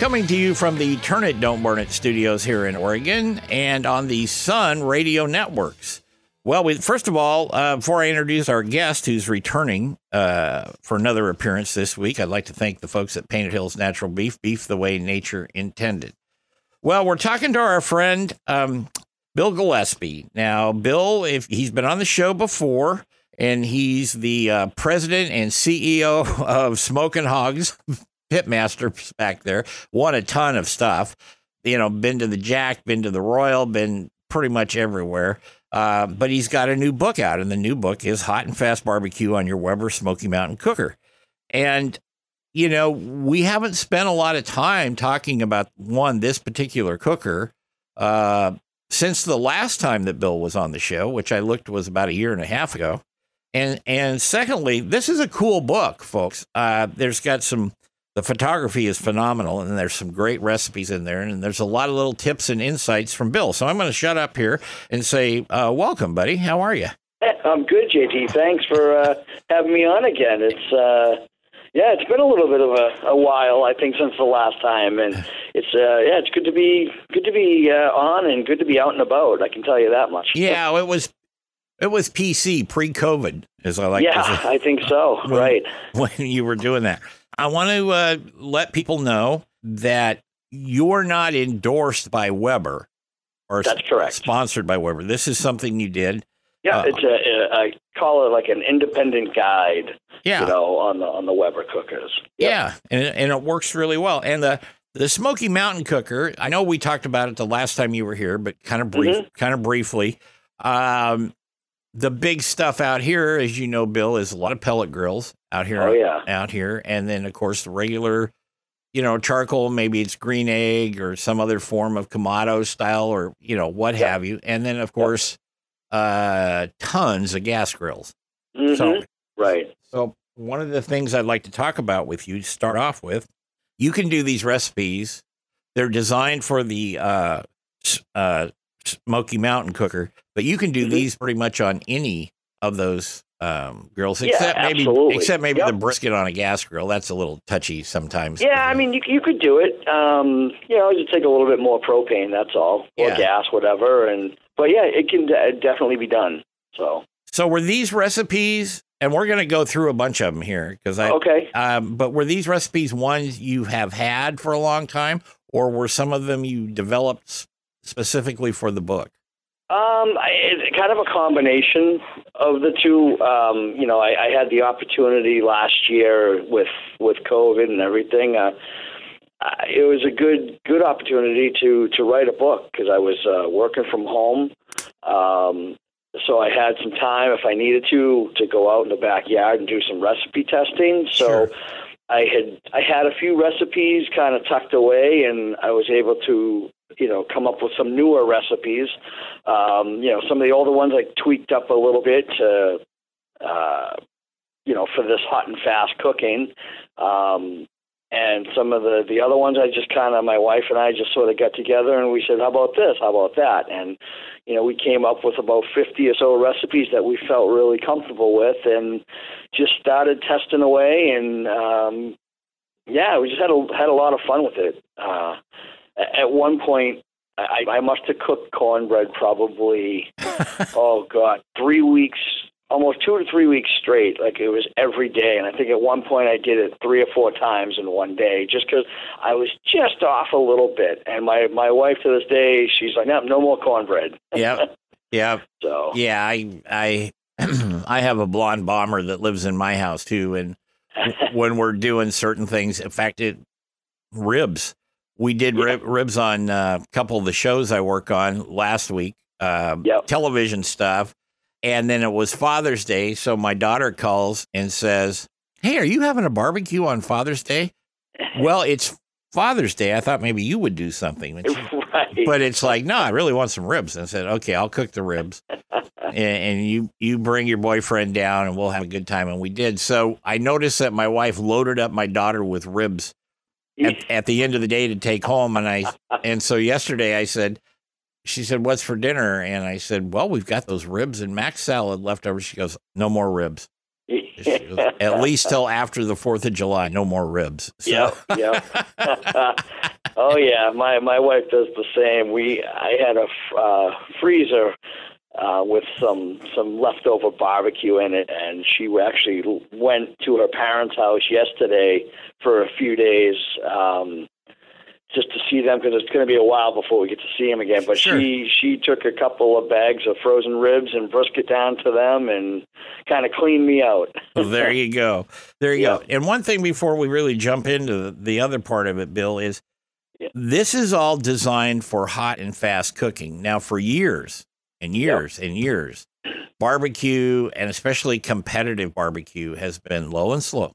Coming to you from the Turn It, Don't Burn It studios here in Oregon and on the Sun Radio Networks. Well, first of all, before I introduce our guest who's returning for another appearance this week, I'd like to thank the folks at Painted Hills Natural Beef, beef the way nature intended. Well, we're talking to our friend Bill Gillespie. Now, Bill, if he's been on the show before, and he's the president and CEO of Smokin' Hogs. Pitmaster back there, won a ton of stuff, you know, been to the Jack, been to the Royal, been pretty much everywhere. But he's got a new book out, and the new book is Hot and Fast Barbecue on Your Weber Smoky Mountain Cooker. And, you know, we haven't spent a lot of time talking about this particular cooker since the last time that Bill was on the show, which I looked was about a year and a half ago. And secondly, this is a cool book, folks. There's got some. The photography is phenomenal, and there's some great recipes in there, and there's a lot of little tips and insights from Bill. So I'm going to shut up here and say, welcome, buddy. How are you? I'm good, JT. Thanks for having me on again. It's it's been a little bit of a while, I think, since the last time, and it's good to be on and good to be out and about. I can tell you that much. Yeah, it was PC pre-COVID, as I like to say. Yeah, I think so. Right when you were doing that. I want to let people know that you're not endorsed by Weber or That's correct. Sponsored by Weber. This is something you did. Yeah, it's I call it like an independent guide, on the Weber cookers. Yep. Yeah, and it works really well. And the Smoky Mountain cooker, I know we talked about it the last time you were here, but kind of briefly. The big stuff out here, as you know, Bill, is a lot of pellet grills out here. Oh, yeah. Out here. And then, of course, the regular, charcoal, maybe it's green egg or some other form of Kamado style or, what have you. And then, of course, tons of gas grills. Mm-hmm. So one of the things I'd like to talk about with you to start off with, you can do these recipes. They're designed for the Smoky Mountain cooker, but you can do these pretty much on any of those grills, except maybe the brisket on a gas grill. That's a little touchy sometimes. Yeah, I mean, you could do it. You take a little bit more propane, that's all, or gas, whatever. But it can definitely be done. So were these recipes, and we're going to go through a bunch of them here, but were these recipes ones you have had for a long time, or were some of them you developed specifically for the book? It's kind of a combination of the two. I had the opportunity last year with COVID and everything. It was a good opportunity to write a book because I was working from home. So I had some time if I needed to go out in the backyard and do some recipe testing. So. Sure. I had a few recipes kind of tucked away, and I was able to, come up with some newer recipes. Some of the older ones I tweaked up a little bit to, for this hot and fast cooking. And some of the other ones I just kind of, my wife and I just sort of got together and we said, how about this? How about that? And, we came up with about 50 or so recipes that we felt really comfortable with and just started testing away. And, we just had a lot of fun with it. At one point, I must have cooked cornbread probably, 3 weeks, almost 2 to 3 weeks straight. Like it was every day. And I think at one point I did it 3 or 4 times in one day just because I was just off a little bit. And my wife to this day, she's like, no more cornbread. Yeah. Yeah. So, yeah, I I have a blonde bomber that lives in my house too, and when we're doing certain things, in fact, ribs. We did ribs on a couple of the shows I work on last week, television stuff. And then it was Father's Day. So my daughter calls and says, "Hey, are you having a barbecue on Father's Day?" Well, it's Father's Day. I thought maybe you would do something. But it's like, no, I really want some ribs. And I said, okay, I'll cook the ribs. And you bring your boyfriend down and we'll have a good time. And we did. So I noticed that my wife loaded up my daughter with ribs at the end of the day to take home. And so yesterday I said, she said, "What's for dinner?" And I said, "Well, we've got those ribs and mac salad left over." She goes, "No more ribs." Goes, "At least till after the 4th of July, no more ribs." So. Yeah. Oh yeah. My wife does the same. I had a freezer with some leftover barbecue in it, and she actually went to her parents' house yesterday for a few days just to see them, because it's going to be a while before we get to see them again. But sure. She took a couple of bags of frozen ribs and brisket down to them and kind of cleaned me out. Well, there you go. There you go. And one thing before we really jump into the other part of it, Bill, is this is all designed for hot and fast cooking. Now, for years and years and years, barbecue, and especially competitive barbecue, has been low and slow.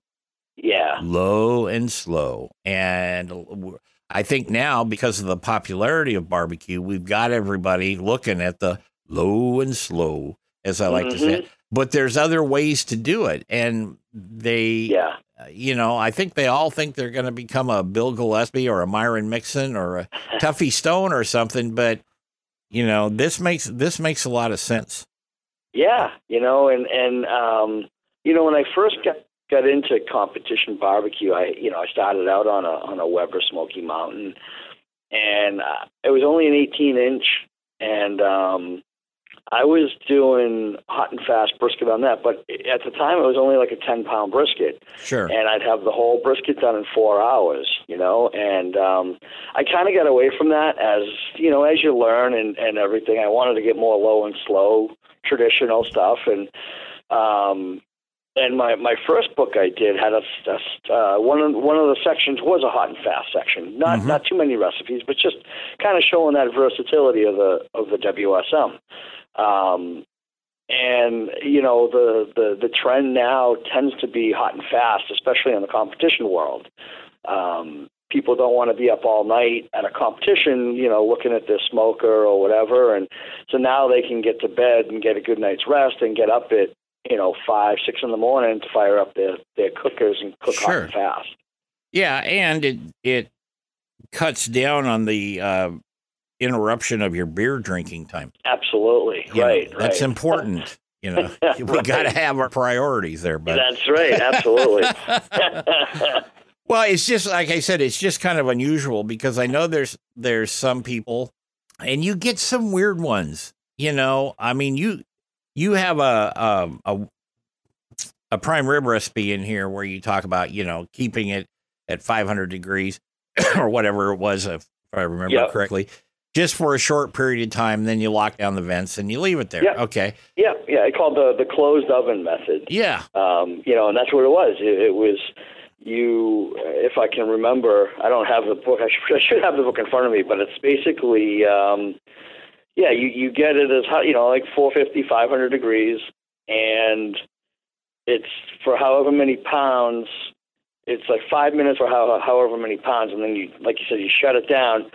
Yeah. Low and slow. And I think now, because of the popularity of barbecue, we've got everybody looking at the low and slow, as I like to say it. But there's other ways to do it. And they, I think they all think they're going to become a Bill Gillespie or a Myron Mixon or a Tuffy Stone or something, but this makes a lot of sense. Yeah, when I first got into competition barbecue, I started out on a Weber Smoky Mountain, and it was only an 18-inch, and I was doing hot and fast brisket on that, but at the time it was only like a 10-pound brisket. Sure. And I'd have the whole brisket done in 4 hours, and I kind of got away from that as you learn and everything. I wanted to get more low and slow, traditional stuff. And my first book I did had one of the sections was a hot and fast section. Not too many recipes, but just kind of showing that versatility of the WSM. The trend now tends to be hot and fast, especially in the competition world. People don't want to be up all night at a competition, looking at their smoker or whatever. And so now they can get to bed and get a good night's rest and get up at, 5, 6 in the morning to fire up their cookers and cook hot and fast. Yeah. And it cuts down on the, interruption of your beer drinking time. Absolutely. Right. That's important. We got to have our priorities there, but that's right. Absolutely. Well, it's just, like I said, it's just kind of unusual, because I know there's some people, and you get some weird ones, you have a prime rib recipe in here where you talk about, keeping it at 500 degrees or whatever it was, if I remember correctly, just for a short period of time, then you lock down the vents and you leave it there. Yeah. Okay. Yeah. Yeah. It's called the closed oven method. Yeah. And that's what it was. It was if I can remember, I don't have the book. I should have the book in front of me, but it's basically, you get it as hot, 450, 500 degrees, and it's for however many pounds. It's like 5 minutes for however many pounds, and then you, like you said, you shut it down,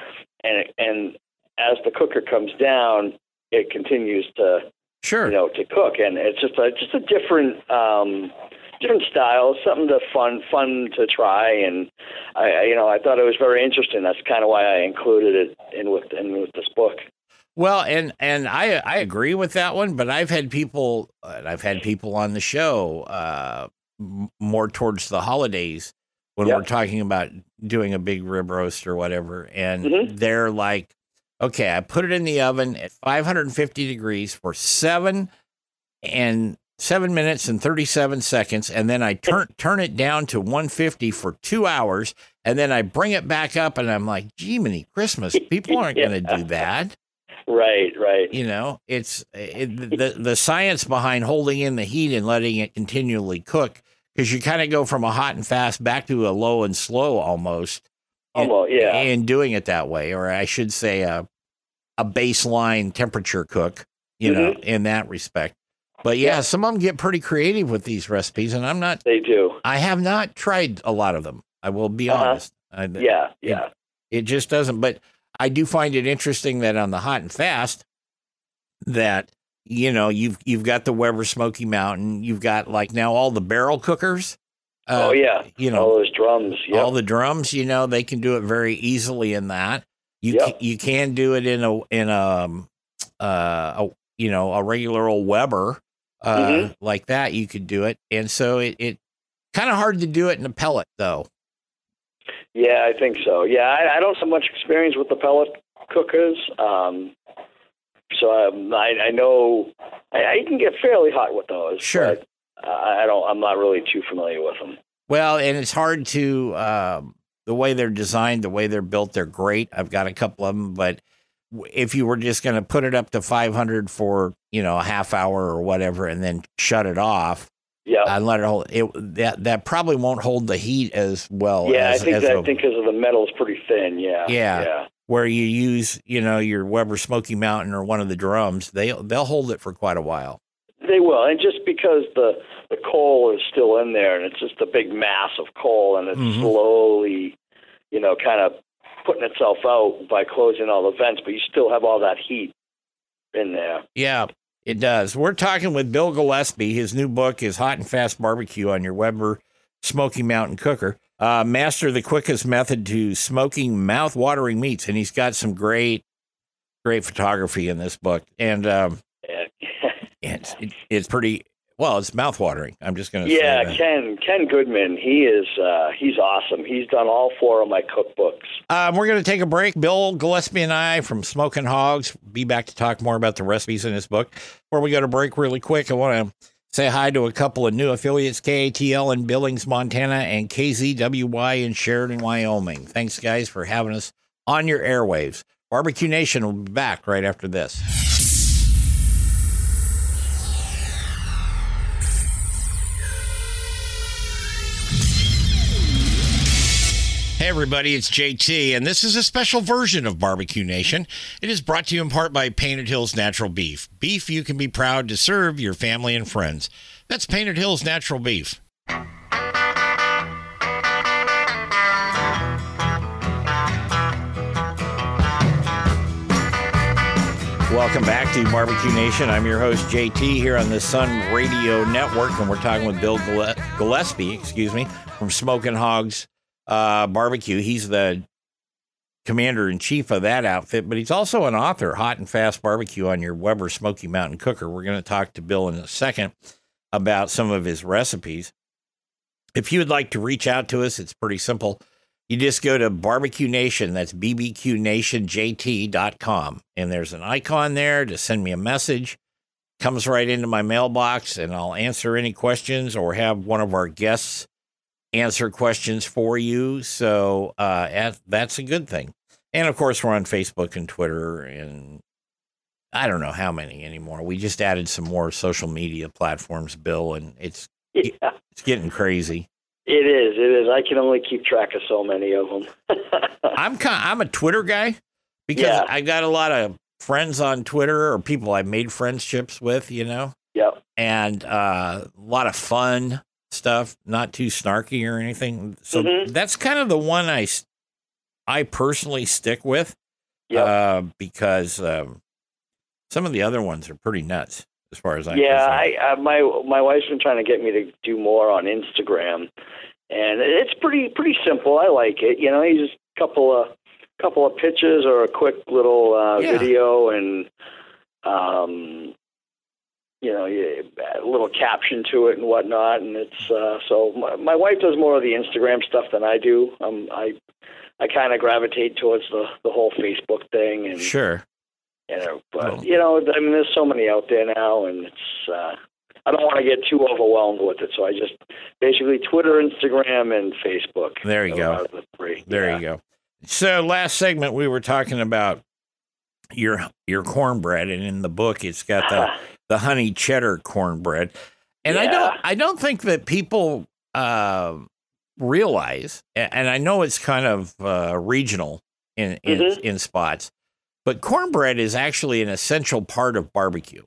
and as the cooker comes down, it continues to to cook, and it's just a different style, something to fun to try, and I thought it was very interesting. That's kind of why I included it in with this book. Well, and I agree with that one, but I've had people on the show more towards the holidays when we're talking about doing a big rib roast or whatever, and they're like, okay, I put it in the oven at 550 degrees for 7 minutes and 37 seconds, and then I turn it down to 150 for 2 hours, and then I bring it back up, and I'm like, gee, many Christmas, people aren't going to do that. Right. You know, it's the science behind holding in the heat and letting it continually cook, because you kind of go from a hot and fast back to a low and slow almost. Yeah. And doing it that way, or I should say a baseline temperature cook, you know, in that respect. But yeah, some of them get pretty creative with these recipes, and I'm not. They do. I have not tried a lot of them. I will be honest. It just doesn't. But I do find it interesting that on the hot and fast, that you know you've got the Weber Smoky Mountain, you've got like now all the barrel cookers. You know, all those drums. Yep. All the drums. You know, they can do it very easily in that. You can do it in a regular old Weber like that. You could do it, and so it kind of hard to do it in a pellet though. Yeah, I think so. Yeah, I don't so much experience with the pellet cookers. So I know I can get fairly hot with those. Sure. But I'm not really too familiar with them. Well, and it's hard to, the way they're designed, the way they're built, they're great. I've got a couple of them, but if you were just going to put it up to 500 for, you know, a half hour or whatever, and then shut it off. Yeah. And let it hold it, that probably won't hold the heat as well. Yeah. I think because of the metal is pretty thin. Yeah. Yeah. Where you use, you know, your Weber Smoky Mountain or one of the drums, they'll hold it for quite a while. They will, and just because the coal is still in there, and it's just a big mass of coal, and it's slowly, you know, kind of putting itself out by closing all the vents, but you still have all that heat in there. Yeah, it does. We're talking with Bill Gillespie. His new book is Hot and Fast Barbecue on Your Weber Smoky Mountain Cooker. Master the quickest method to smoking mouth-watering meats, and he's got some great photography in this book. And It's pretty well. It's mouthwatering. I'm just going to say. Yeah, Ken Goodman. He is. He's awesome. He's done all four of my cookbooks. We're going to take a break. Bill Gillespie and I from Smokin' Hogs will be back to talk more about the recipes in his book. Before we go to break, really quick, I want to say hi to a couple of new affiliates: KATL in Billings, Montana, and KZWY in Sheridan, Wyoming. Thanks, guys, for having us on your airwaves. Barbecue Nation will be back right after this. Hey everybody, it's JT, and this is a special version of Barbecue Nation. It is brought to you in part by Painted Hills Natural Beef. Beef you can be proud to serve your family and friends. That's Painted Hills Natural Beef. Welcome back to Barbecue Nation. I'm your host, JT, here on the Sun Radio Network, and we're talking with Bill Gillespie, from Smokin' Hogs Barbecue. He's the commander-in-chief of that outfit, but he's also an author, Hot and Fast Barbecue on Your Weber Smoky Mountain Cooker. We're going to talk to Bill in a second about some of his recipes. If you would like to reach out to us, it's pretty simple. You just go to BBQ Nation, that's bbqnationjt.com, and there's an icon there to send me a message. Comes right into my mailbox, and I'll answer any questions or have one of our guests answer questions for you. So that's a good thing. And, of course, we're on Facebook and Twitter, and I don't know how many anymore. We just added some more social media platforms, Bill, and it's getting crazy. It is. I can only keep track of so many of them. I'm a Twitter guy because I got a lot of friends on Twitter, or people I made friendships with, you know. Yep. And a lot of fun stuff, not too snarky or anything. So that's kind of the one I personally stick with. Yep. Because some of the other ones are pretty nuts. As far as my wife's been trying to get me to do more on Instagram, and it's pretty simple. I like it. You know, you just couple of pictures or a quick little video, and you know, a little caption to it and whatnot. And it's so my wife does more of the Instagram stuff than I do. I kind of gravitate towards the whole Facebook thing. And sure. You know, but, you know, I mean, there's so many out there now, and it's, I don't want to get too overwhelmed with it. So I just basically Twitter, Instagram, and Facebook. There you go. There you go. So last segment, we were talking about your cornbread, and in the book it's got the honey cheddar cornbread. And yeah. I don't think that people realize, and I know it's kind of regional in spots, but cornbread is actually an essential part of barbecue,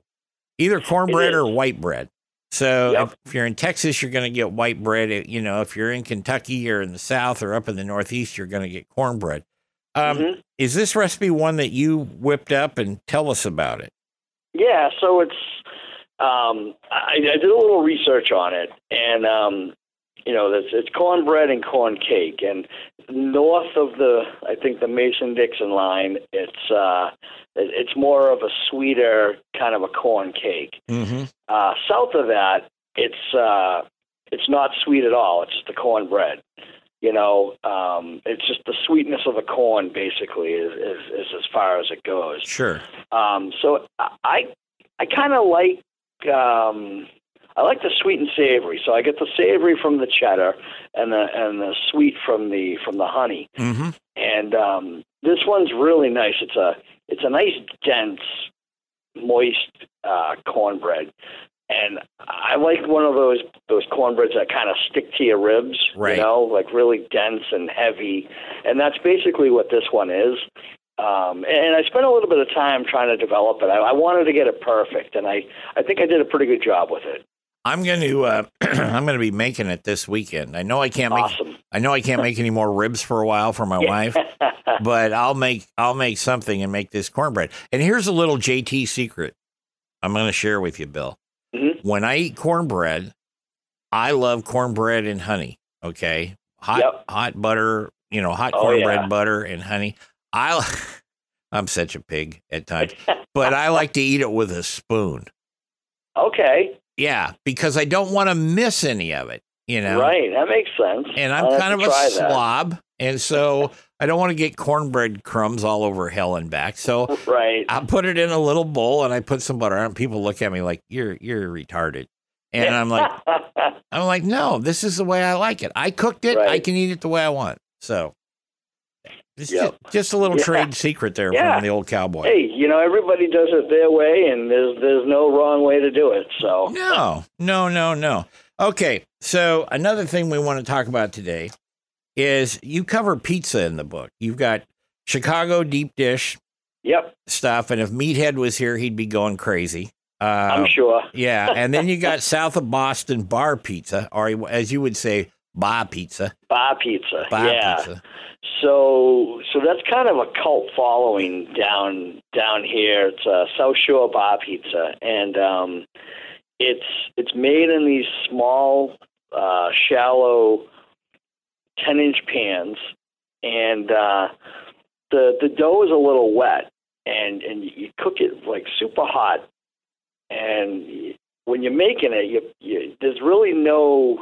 either cornbread or white bread. So yep. if you're in Texas, you're going to get white bread. You know, if you're in Kentucky or in the South or up in the Northeast, you're going to get cornbread. Is this recipe one that you whipped up, and tell us about it? Yeah, so it's I did a little research on it, and you know, it's cornbread and corn cake, and north of the Mason Dixon line, it's more of a sweeter kind of a corn cake. Mm-hmm. South of that, it's not sweet at all. It's just the cornbread. You know, it's just the sweetness of the corn, basically, is as far as it goes. Sure. So I kind of like I like the sweet and savory. So I get the savory from the cheddar and the sweet from the honey. Mm-hmm. And this one's really nice. It's a nice, dense, moist cornbread. And I like one of those cornbreads that kind of stick to your ribs, right. You know, like really dense and heavy. And that's basically what this one is. And I spent a little bit of time trying to develop it. I wanted to get it perfect, and I think I did a pretty good job with it. I'm going to I'm going to be making it this weekend. I know I can't make awesome. I know I can't make any more ribs for a while for my wife, but I'll make something and make this cornbread. And here's a little JT secret I'm going to share with you, Bill. Mm-hmm. When I eat cornbread, I love cornbread and honey. Okay. Hot butter, you know, hot cornbread butter and honey. I'm such a pig at times, but I like to eat it with a spoon. Okay. Yeah. Because I don't want to miss any of it, you know? Right. That makes sense. And I'm kind of a slob. That. And so I don't want to get cornbread crumbs all over hell and back. So right. I put it in a little bowl and I put some butter on it. People look at me like, you're retarded. And I'm like, no, this is the way I like it. I cooked it. Right. I can eat it the way I want. So it's just a little trade secret there from the old cowboy. Hey, you know, everybody does it their way, and there's no wrong way to do it. So no. Okay. So another thing we want to talk about today is you cover pizza in the book. You've got Chicago deep dish stuff, and if Meathead was here, he'd be going crazy. I'm sure. Yeah, and then you got south of Boston bar pizza, or as you would say, bar pizza. Bar pizza. So that's kind of a cult following down here. It's South Shore bar pizza, and it's made in these small, shallow 10-inch pans, and the dough is a little wet, and you cook it like super hot. And when you're making it, you there's really no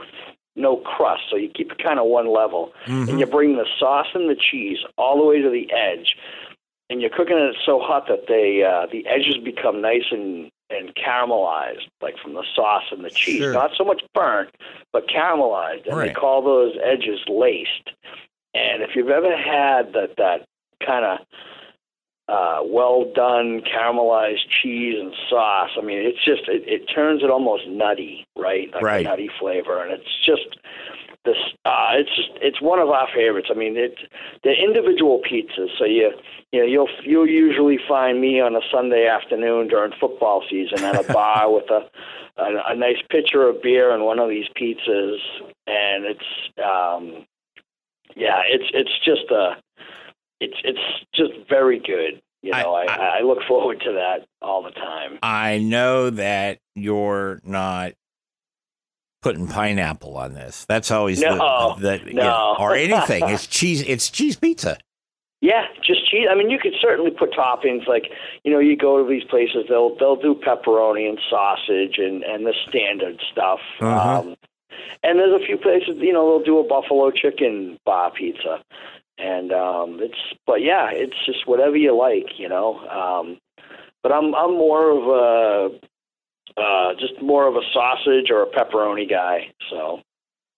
crust, so you keep it kind of one level. Mm-hmm. And you bring the sauce and the cheese all the way to the edge, and you're cooking it so hot that the edges become nice and caramelized, like from the sauce and the cheese. Sure. Not so much burnt, but caramelized. And They call those edges laced. And if you've ever had that kind of well-done caramelized cheese and sauce, I mean, it's just, it turns it almost nutty, right? Like a nutty flavor. And it's just this, it's one of our favorites. I mean, they're individual pizzas. So you'll usually find me on a Sunday afternoon during football season at a bar with a nice pitcher of beer and one of these pizzas. And it's just very good. You know, I look forward to that all the time. I know that you're not putting pineapple on this. That's always or anything. It's cheese. It's cheese pizza. Yeah, just cheese. I mean, you could certainly put toppings, like, you know, you go to these places, they'll do pepperoni and sausage and the standard stuff. Uh-huh. And there's a few places, you know, they'll do a buffalo chicken bar pizza. And it's just whatever you like, you know. But I'm more of a just more of a sausage or a pepperoni guy. So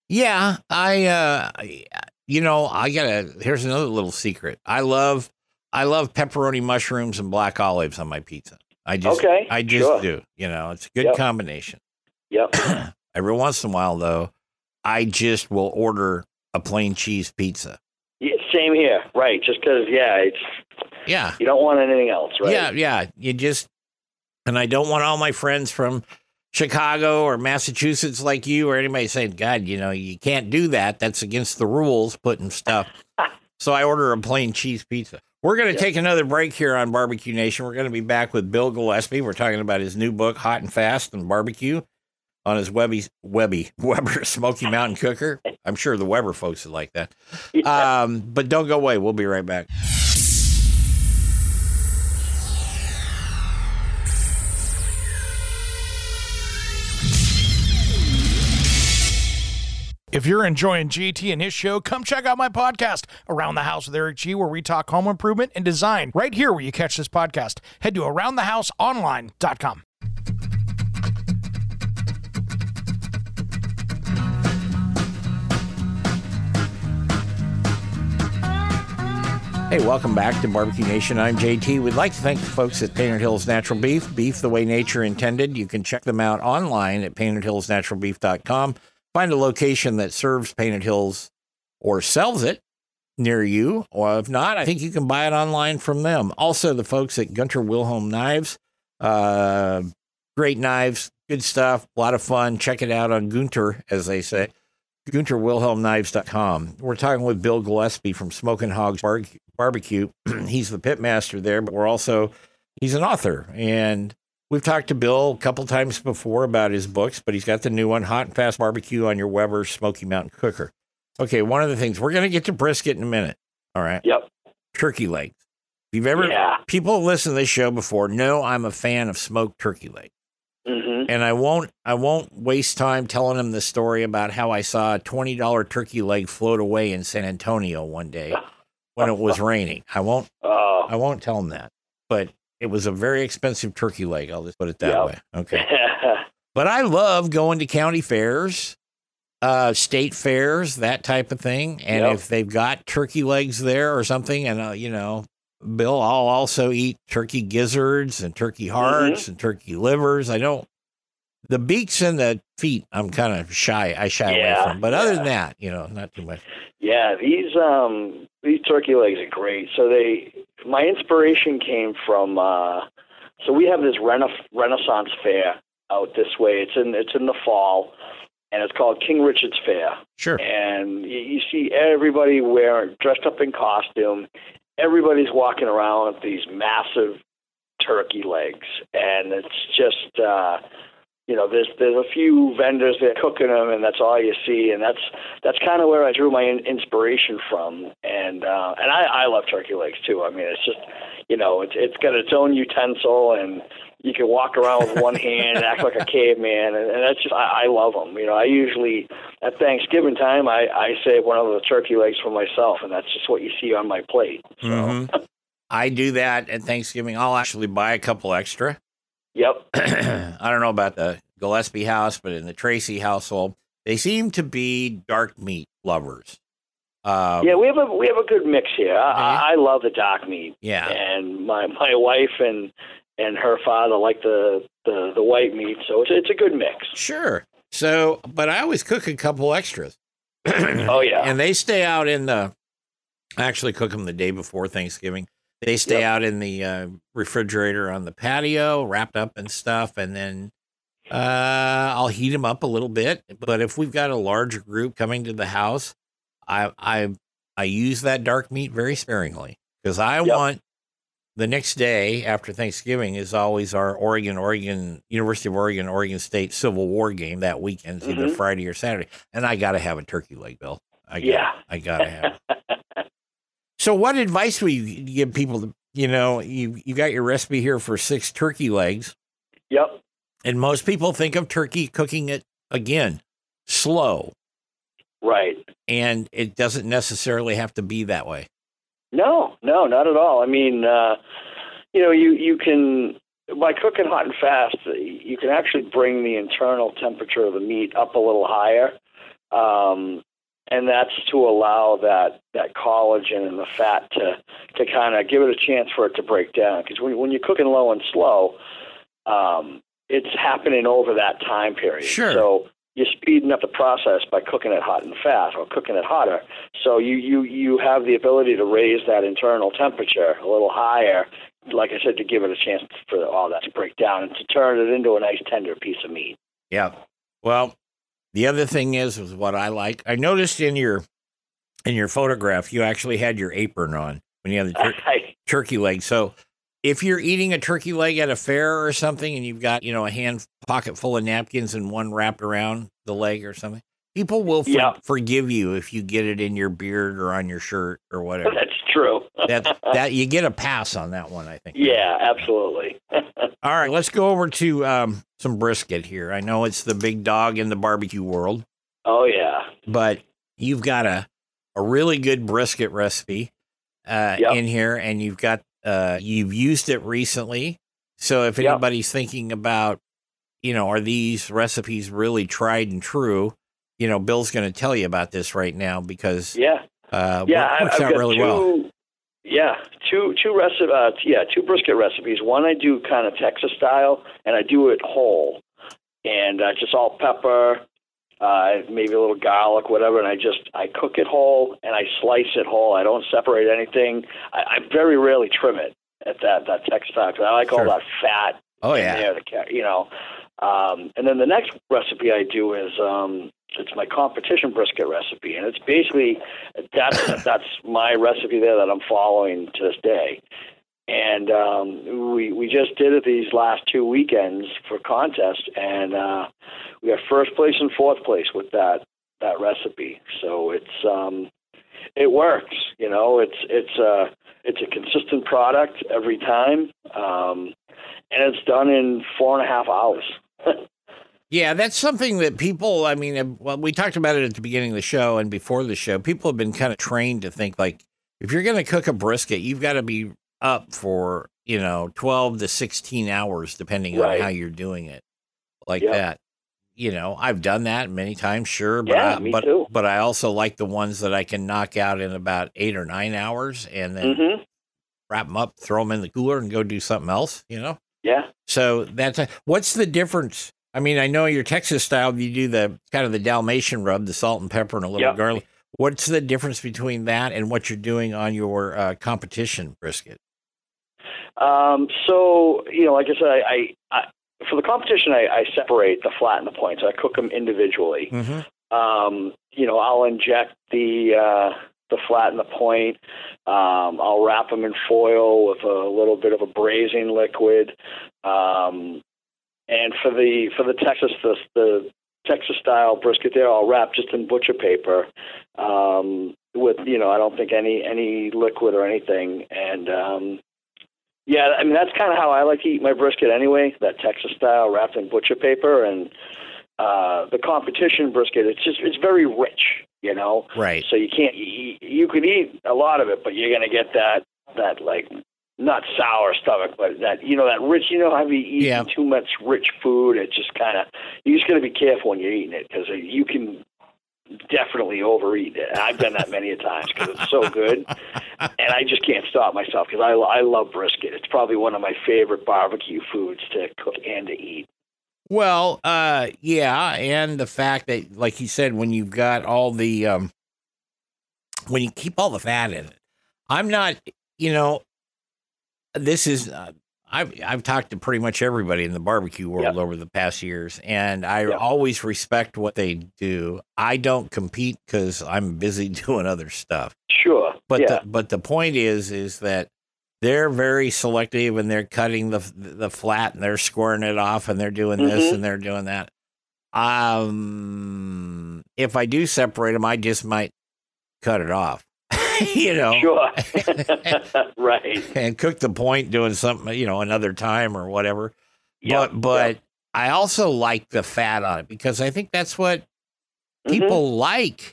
yeah, I here's another little secret. I love I love pepperoni, mushrooms, and black olives on my pizza. I just do. You know, it's a good combination. Yep. Every once in a while, though, I just will order a plain cheese pizza. Yeah, same here, right? Just because, you don't want anything else, right? Yeah. And I don't want all my friends from Chicago or Massachusetts like you or anybody saying, God, you know, you can't do that. That's against the rules, putting stuff. So I order a plain cheese pizza. We're going to take another break here on Barbecue Nation. We're going to be back with Bill Gillespie. We're talking about his new book, Hot and Fast and Barbecue, on his Weber Smoky Mountain Cooker. I'm sure the Weber folks would like that. Yeah. But don't go away. We'll be right back. If you're enjoying JT and his show, come check out my podcast, Around the House with Eric G., where we talk home improvement and design. Right here where you catch this podcast. Head to AroundTheHouseOnline.com. Hey, welcome back to Barbecue Nation. I'm JT. We'd like to thank the folks at Painted Hills Natural Beef, beef the way nature intended. You can check them out online at PaintedHillsNaturalBeef.com. Find a location that serves Painted Hills or sells it near you. Or if not, I think you can buy it online from them. Also, the folks at Gunter Wilhelm Knives. Great knives, good stuff, a lot of fun. Check it out on Gunter, as they say, GunterWilhelmKnives.com. We're talking with Bill Gillespie from Smokin' Hogs Barbecue. He's the pit master there, but he's an author, and we've talked to Bill a couple times before about his books, but he's got the new one, Hot and Fast Barbecue on Your Weber Smoky Mountain Cooker. Okay, one of the things, we're going to get to brisket in a minute, all right? Yep. Turkey legs. If you've ever, people have listened to this show before know I'm a fan of smoked turkey legs. Mm-hmm. And I won't waste time telling them the story about how I saw a $20 turkey leg float away in San Antonio one day when it was raining. I won't tell them that, but it was a very expensive turkey leg. I'll just put it that way. Okay. But I love going to county fairs, state fairs, that type of thing. And if they've got turkey legs there or something, and, you know, Bill, I'll also eat turkey gizzards and turkey hearts and turkey livers. The beaks and the feet, I'm kind of shy. I shy away from. But other than that, you know, not too much. Yeah, these turkey legs are great. So my inspiration came from. So we have this Renaissance fair out this way. It's in the fall, and it's called King Richard's Fair. Sure. And you see everybody dressed up in costume. Everybody's walking around with these massive turkey legs, and it's just. You know, there's a few vendors that are cooking them, and that's all you see, and that's kind of where I drew my inspiration from, and I love turkey legs too. I mean, it's just, you know, it's got its own utensil, and you can walk around with one hand and act like a caveman, and that's just I love them. You know, I usually at Thanksgiving time I save one of the turkey legs for myself, and that's just what you see on my plate. So. Mm-hmm. I do that at Thanksgiving. I'll actually buy a couple extra. Yep. I don't know about the Gillespie house, but in the Tracy household, they seem to be dark meat lovers. We have a good mix here. I love the dark meat. Yeah. And my wife and her father like the white meat, so it's a good mix. Sure. So, but I always cook a couple extras. Oh yeah. And they stay out I actually cook them the day before Thanksgiving. They stay out in the refrigerator on the patio, wrapped up and stuff, and then I'll heat them up a little bit. But if we've got a larger group coming to the house, I use that dark meat very sparingly because I want the next day after Thanksgiving is always our University of Oregon, Oregon State Civil War game that weekend, mm-hmm. either Friday or Saturday, and I got to have a turkey leg, Bill. I got to have it. So what advice would you give people to, you know, you got your recipe here for 6 turkey legs. Yep. And most people think of turkey cooking it again, slow. Right. And it doesn't necessarily have to be that way. No, not at all. I mean, you know, you can, by cooking hot and fast, you can actually bring the internal temperature of the meat up a little higher. And that's to allow that collagen and the fat to kind of give it a chance for it to break down. Because when you're cooking low and slow, it's happening over that time period. Sure. So you're speeding up the process by cooking it hot and fast, or cooking it hotter. So you have the ability to raise that internal temperature a little higher, like I said, to give it a chance for all that to break down and to turn it into a nice tender piece of meat. Yeah. Well, the other thing is what I like. I noticed in your photograph, you actually had your apron on when you had the turkey leg. So if you're eating a turkey leg at a fair or something, and you've got, a hand pocket full of napkins and one wrapped around the leg or something, people will forgive you if you get it in your beard or on your shirt or whatever. That's true. that you get a pass on that one, I think. Yeah, absolutely. All right, let's go over to some brisket here. I know it's the big dog in the barbecue world. Oh, yeah. But you've got a really good brisket recipe in here, and you've got you've used it recently. So if anybody's thinking about, are these recipes really tried and true? Bill's going to tell you about this right now because works out really well. Yeah, two brisket recipes. One I do kind of Texas style, and I do it whole, and just all pepper, maybe a little garlic, whatever. And I cook it whole, and I slice it whole. I don't separate anything. I very rarely trim it at that Texas style because I like all that fat. Oh yeah, in there and then the next recipe I do is it's my competition brisket recipe, and it's basically that's my recipe there that I'm following to this day. And we just did it these last two weekends for contest, and we got first place and fourth place with that recipe. So it's it works. It's a consistent product every time, and it's done in 4.5 hours. Yeah, that's something that people, we talked about it at the beginning of the show and before the show. People have been kind of trained to think, like, if you're going to cook a brisket, you've got to be up for, 12 to 16 hours, depending on how you're doing it that. I've done that many times, sure. But yeah, me too. But I also like the ones that I can knock out in about 8 or 9 hours and then wrap them up, throw them in the cooler and go do something else, Yeah. So that's what's the difference? I know your Texas style, you do the kind of the Dalmatian rub, the salt and pepper and a little garlic. What's the difference between that and what you're doing on your competition brisket? So, like I said, I for the competition, I separate the flat and the points. I cook them individually. Mm-hmm. I'll inject the flat and the point. I'll wrap them in foil with a little bit of a braising liquid. And for the Texas the Texas style brisket there, I'll wrap just in butcher paper with I don't think any liquid or anything. And that's kind of how I like to eat my brisket anyway. That Texas style wrapped in butcher paper, and the competition brisket, it's very rich, Right. So you could eat a lot of it, but you're gonna get that like. Not sour stomach, but that, that rich, have you eaten too much rich food? It just kind of, you just got to be careful when you're eating it because you can definitely overeat it. I've done that many a times because it's so good. And I just can't stop myself because I love brisket. It's probably one of my favorite barbecue foods to cook and to eat. Well, and the fact that, like you said, when you've got all the, when you keep all the fat in it, I'm not, this is I've talked to pretty much everybody in the barbecue world over the past years, and I always respect what they do. I don't compete because I'm busy doing other stuff. Sure, but the point is that they're very selective, and they're cutting the flat, and they're squaring it off, and they're doing this and they're doing that. If I do separate them, I just might cut it off. Sure. Right. And cook the point doing something, another time or whatever. Yep. But I also like the fat on it because I think that's what people like.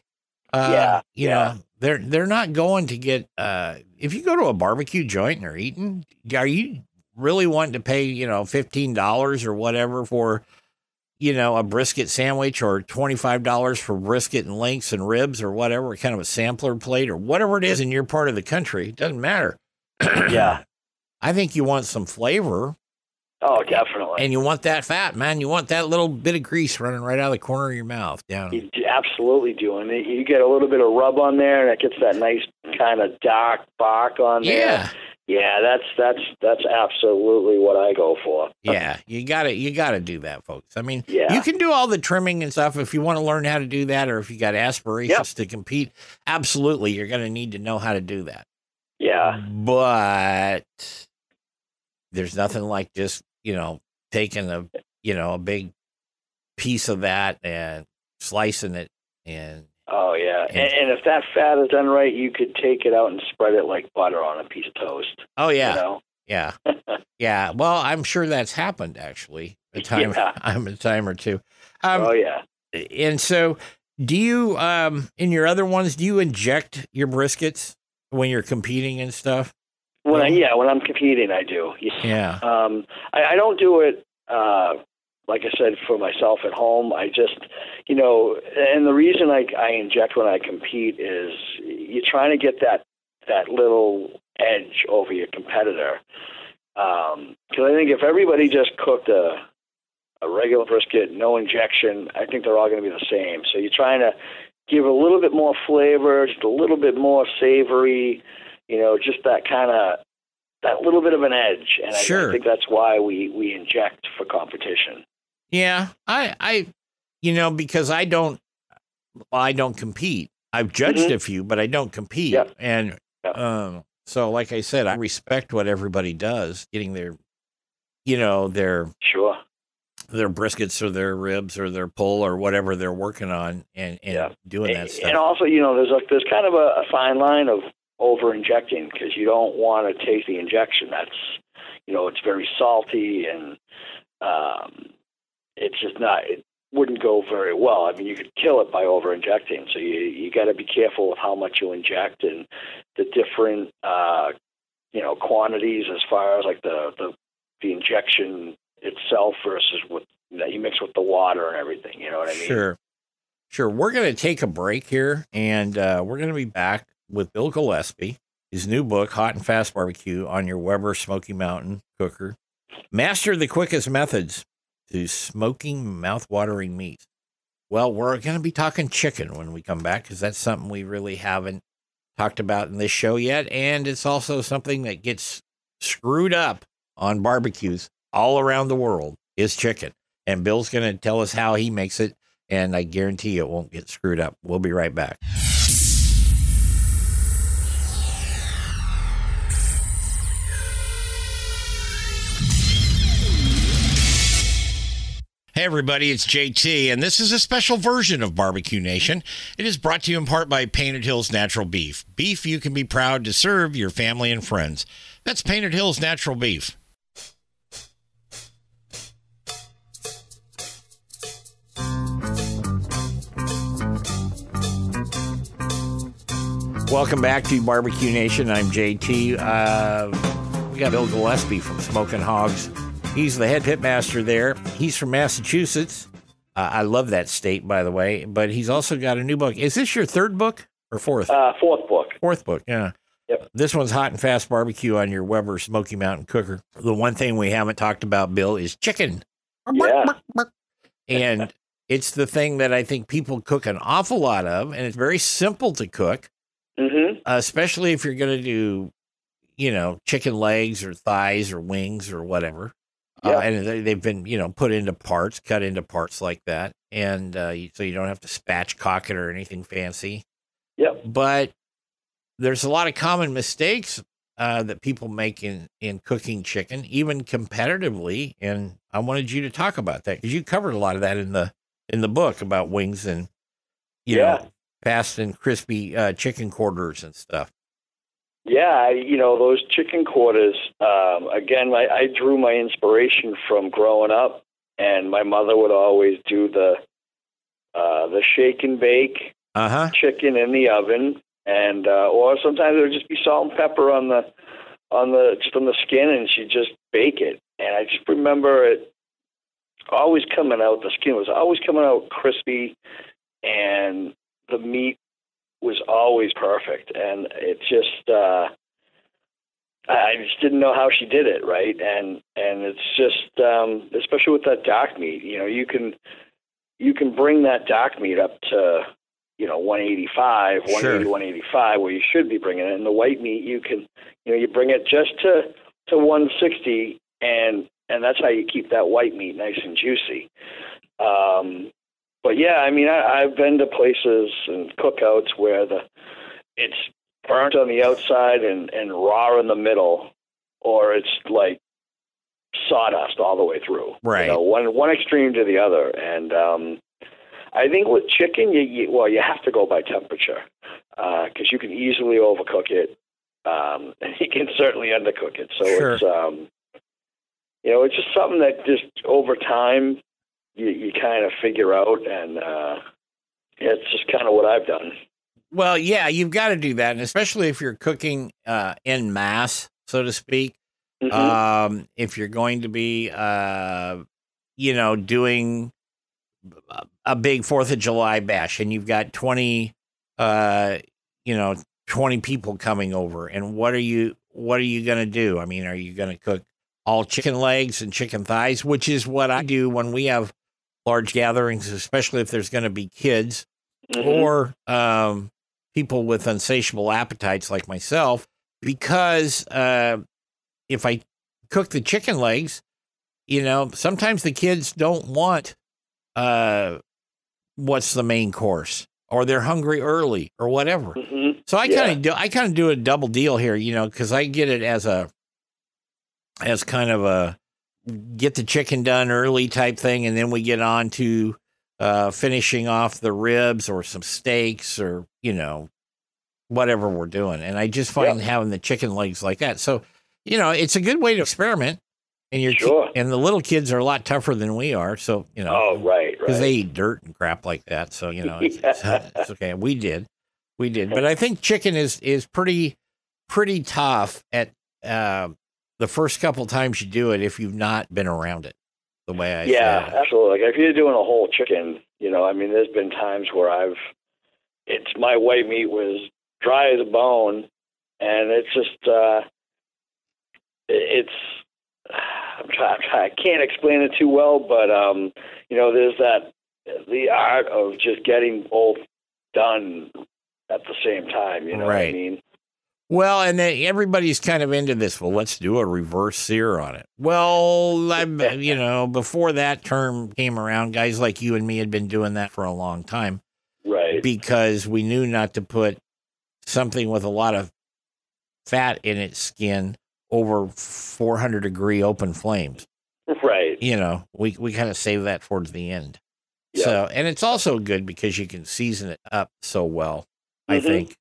Know, they're not going to get, if you go to a barbecue joint and are eating, are you really wanting to pay, $15 or whatever for you know, a brisket sandwich or $25 for brisket and links and ribs or whatever, kind of a sampler plate or whatever it is in your part of the country. It doesn't matter. Yeah. I think you want some flavor. Oh, definitely. And you want that fat, man. You want that little bit of grease running right out of the corner of your mouth. Down. You absolutely do. And you get a little bit of rub on there, and it gets that nice kind of dark bark on there. Yeah. Yeah, that's absolutely what I go for. Yeah, you gotta do that, folks. I mean, you can do all the trimming and stuff if you want to learn how to do that, or if you got aspirations to compete. Absolutely, you're going to need to know how to do that. Yeah, but there's nothing like just taking a big piece of that and slicing it and. Oh, yeah. And if that fat is done right, you could take it out and spread it like butter on a piece of toast. Oh, yeah. Yeah. Yeah. Well, I'm sure that's happened, actually, a time or two. And so do you, in your other ones, do you inject your briskets when you're competing and stuff? When I'm competing, I do. Yeah. I don't do it, like I said, for myself at home. I just, and the reason I inject when I compete is you're trying to get that little edge over your competitor. Because I think if everybody just cooked a regular brisket, no injection, I think they're all going to be the same. So you're trying to give a little bit more flavor, just a little bit more savory, just that kind of, that little bit of an edge. And I think that's why we inject for competition. Yeah, I because I don't compete. I've judged a few, but I don't compete. Yep. And so, like I said, I respect what everybody does, getting their, their briskets or their ribs or their pull or whatever they're working on and doing that stuff. And also, there's kind of a fine line of over-injecting because you don't want to take the injection. That's, it's very salty and it's just not. It wouldn't go very well. I mean, you could kill it by over-injecting. So you got to be careful of how much you inject and the different quantities as far as like the injection itself versus what that you mix with the water and everything. You know what I mean? Sure. We're going to take a break here, and we're going to be back with Bill Gillespie, his new book, Hot and Fast Barbecue on Your Weber Smoky Mountain Cooker. Master the quickest methods to smoking mouthwatering meat. Well, we're going to be talking chicken when we come back because that's something we really haven't talked about in this show yet. And it's also something that gets screwed up on barbecues all around the world is chicken. And Bill's going to tell us how he makes it. And I guarantee you it won't get screwed up. We'll be right back. Hey everybody, it's JT, and this is a special version of Barbecue Nation. It is brought to you in part by Painted Hills Natural Beef. Beef you can be proud to serve your family and friends. That's Painted Hills Natural Beef. Welcome back to Barbecue Nation. I'm JT. We got Bill Gillespie from Smokin' Hogs. He's the head pitmaster there. He's from Massachusetts. I love that state, by the way. But he's also got a new book. Is this your third book or fourth? Fourth book. Fourth book, yeah. Yep. This one's Hot and Fast Barbecue on Your Weber Smoky Mountain Cooker. The one thing we haven't talked about, Bill, is chicken. Yeah. And it's the thing that I think people cook an awful lot of, and it's very simple to cook, especially if you're going to do, chicken legs or thighs or wings or whatever. Yep. And they've been, put into parts, cut into parts like that. And so you don't have to spatchcock it or anything fancy. Yep. But there's a lot of common mistakes that people make in cooking chicken, even competitively. And I wanted you to talk about that because you covered a lot of that in the book about wings and, fast and crispy chicken quarters and stuff. Yeah, those chicken quarters, again, I drew my inspiration from growing up, and my mother would always do the shake and bake chicken in the oven, and or sometimes it would just be salt and pepper on the skin, and she'd just bake it. And I just remember it always coming out, the skin was always coming out crispy, and the meat was always perfect. And it just, I just didn't know how she did it, right? And it's just, especially with that dark meat, you know, you can bring that dark meat up to, you know, 185, 180, sure. 185, where you should be bringing it. And the white meat, you can, you know, you bring it just to 160, and that's how you keep that white meat nice and juicy. But yeah, I mean, I've been to places and cookouts where it's burnt on the outside and raw in the middle, or it's like sawdust all the way through. Right. You know, one extreme to the other. And I think with chicken, you have to go by temperature, because you can easily overcook it, and you can certainly undercook it. So sure. It's you know, it's just something that just over time. You kind of figure out, and it's just kind of what I've done. Well, yeah, you've got to do that, and especially if you're cooking en masse, so to speak. Mm-hmm. If you're going to be, you know, doing a big 4th of July bash, and you've got 20 people coming over, and what are you going to do? I mean, are you going to cook all chicken legs and chicken thighs, which is what I do when we have large gatherings, especially if there's going to be kids, mm-hmm. or people with insatiable appetites like myself, because if I cook the chicken legs, you know, sometimes the kids don't want what's the main course, or they're hungry early or whatever. Mm-hmm. So I kind of do a double deal here, you know, because I get it as kind of a get the chicken done early type thing. And then we get on to finishing off the ribs or some steaks or, you know, whatever we're doing. And I just find having the chicken legs like that. So, you know, it's a good way to experiment, and and the little kids are a lot tougher than we are. So, you know, because they eat dirt and crap like that. So, you know, it's okay. We did, but I think chicken is pretty tough at, the first couple times you do it, if you've not been around it the way I said. Yeah, absolutely. Like if you're doing a whole chicken, you know, I mean, there's been times where it's my white meat was dry as a bone, and it's just, I can't explain it too well, but, you know, there's the art of just getting both done at the same time, you know what I mean? Well, and then everybody's kind of into this. Well, let's do a reverse sear on it. Well, you know, before that term came around, guys like you and me had been doing that for a long time. Right. Because we knew not to put something with a lot of fat in its skin over 400-degree open flames. Right. You know, we kind of save that towards the end. Yeah. So, and it's also good because you can season it up so well, mm-hmm. I think.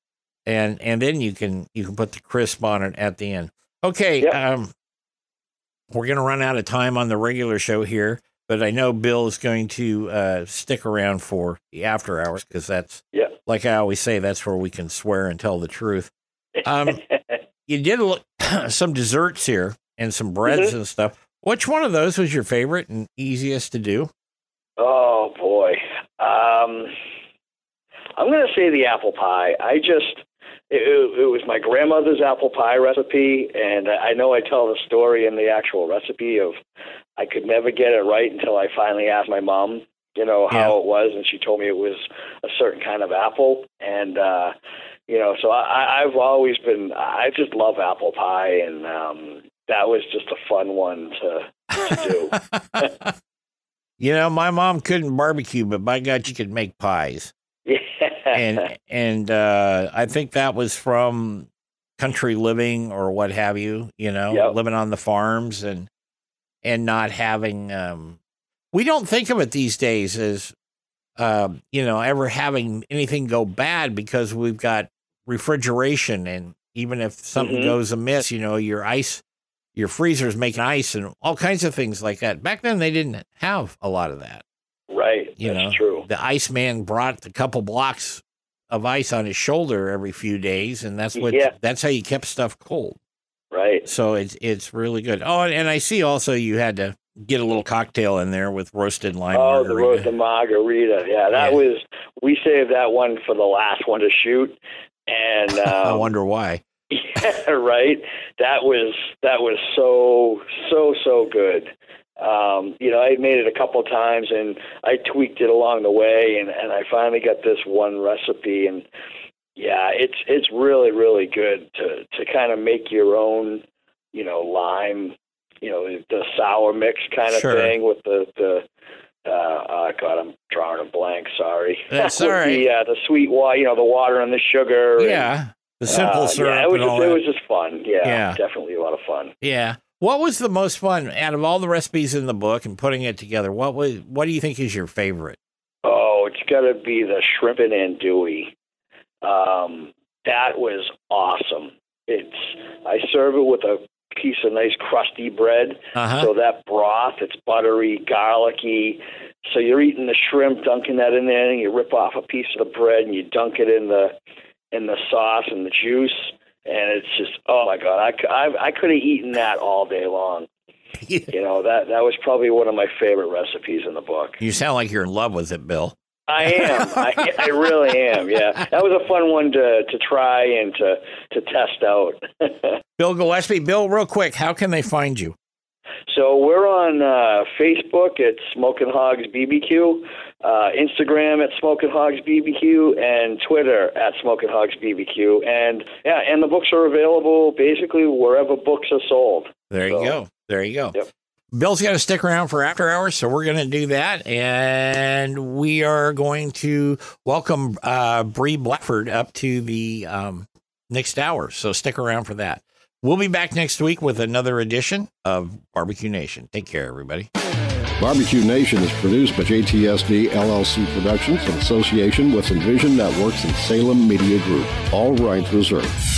And then you can put the crisp on it at the end. Okay, yep. We're going to run out of time on the regular show here, but I know Bill is going to stick around for the after hours, because that's, like I always say, that's where we can swear and tell the truth. You did some desserts here and some breads, mm-hmm. and stuff. Which one of those was your favorite and easiest to do? Oh, boy. I'm going to say the apple pie. It was my grandmother's apple pie recipe, and I know I tell the story in the actual recipe of I could never get it right until I finally asked my mom, you know, how it was, and she told me it was a certain kind of apple. And, you know, so I've always been – I just love apple pie, and that was just a fun one to do. You know, my mom couldn't barbecue, but by God, she could make pies. Yeah. And I think that was from country living or what have you, you know, living on the farms and not having, we don't think of it these days as, you know, ever having anything go bad, because we've got refrigeration, and even if something, mm-hmm. goes amiss, you know, your freezer's making ice and all kinds of things like that. Back then they didn't have a lot of that. Right. You that's know, true. The Iceman brought a couple blocks of ice on his shoulder every few days, and that's how you kept stuff cold. Right. So it's really good. Oh, and I see also you had to get a little cocktail in there with roasted lime. Oh, margarita. The roasted margarita. Yeah, that was, we saved that one for the last one to shoot. And I wonder why. Yeah, right. That was so good. You know, I made it a couple times and I tweaked it along the way, and I finally got this one recipe, and yeah, it's really, really good to kind of make your own, you know, lime, you know, the sour mix kind of thing with the God, I'm drawing a blank. Sorry. That's all right. The sweet water, you know, the water and the sugar. Yeah. And, the simple syrup. Yeah, it was just fun. Yeah. Definitely a lot of fun. Yeah. What was the most fun out of all the recipes in the book and putting it together? What do you think is your favorite? Oh, it's got to be the shrimp and andouille. That was awesome. I serve it with a piece of nice crusty bread. Uh-huh. So that broth, it's buttery, garlicky. So you're eating the shrimp, dunking that in there, and you rip off a piece of the bread and you dunk it in the sauce and the juice. And it's just, oh my God, I could have eaten that all day long. You know, that was probably one of my favorite recipes in the book. You sound like you're in love with it, Bill. I am. I really am. Yeah. That was a fun one to try and to test out. Bill Gillespie. Bill, real quick, how can they find you? So we're on Facebook at Smokin' Hogs BBQ, Instagram at Smokin' Hogs BBQ, and Twitter at Smokin' Hogs BBQ. And the books are available basically wherever books are sold. There you go. Yep. Bill's got to stick around for after hours, so we're going to do that. And we are going to welcome Bree Blackford up to the next hour. So stick around for that. We'll be back next week with another edition of Barbecue Nation. Take care, everybody. Barbecue Nation is produced by JTSD LLC Productions in association with Envision Networks and Salem Media Group. All rights reserved.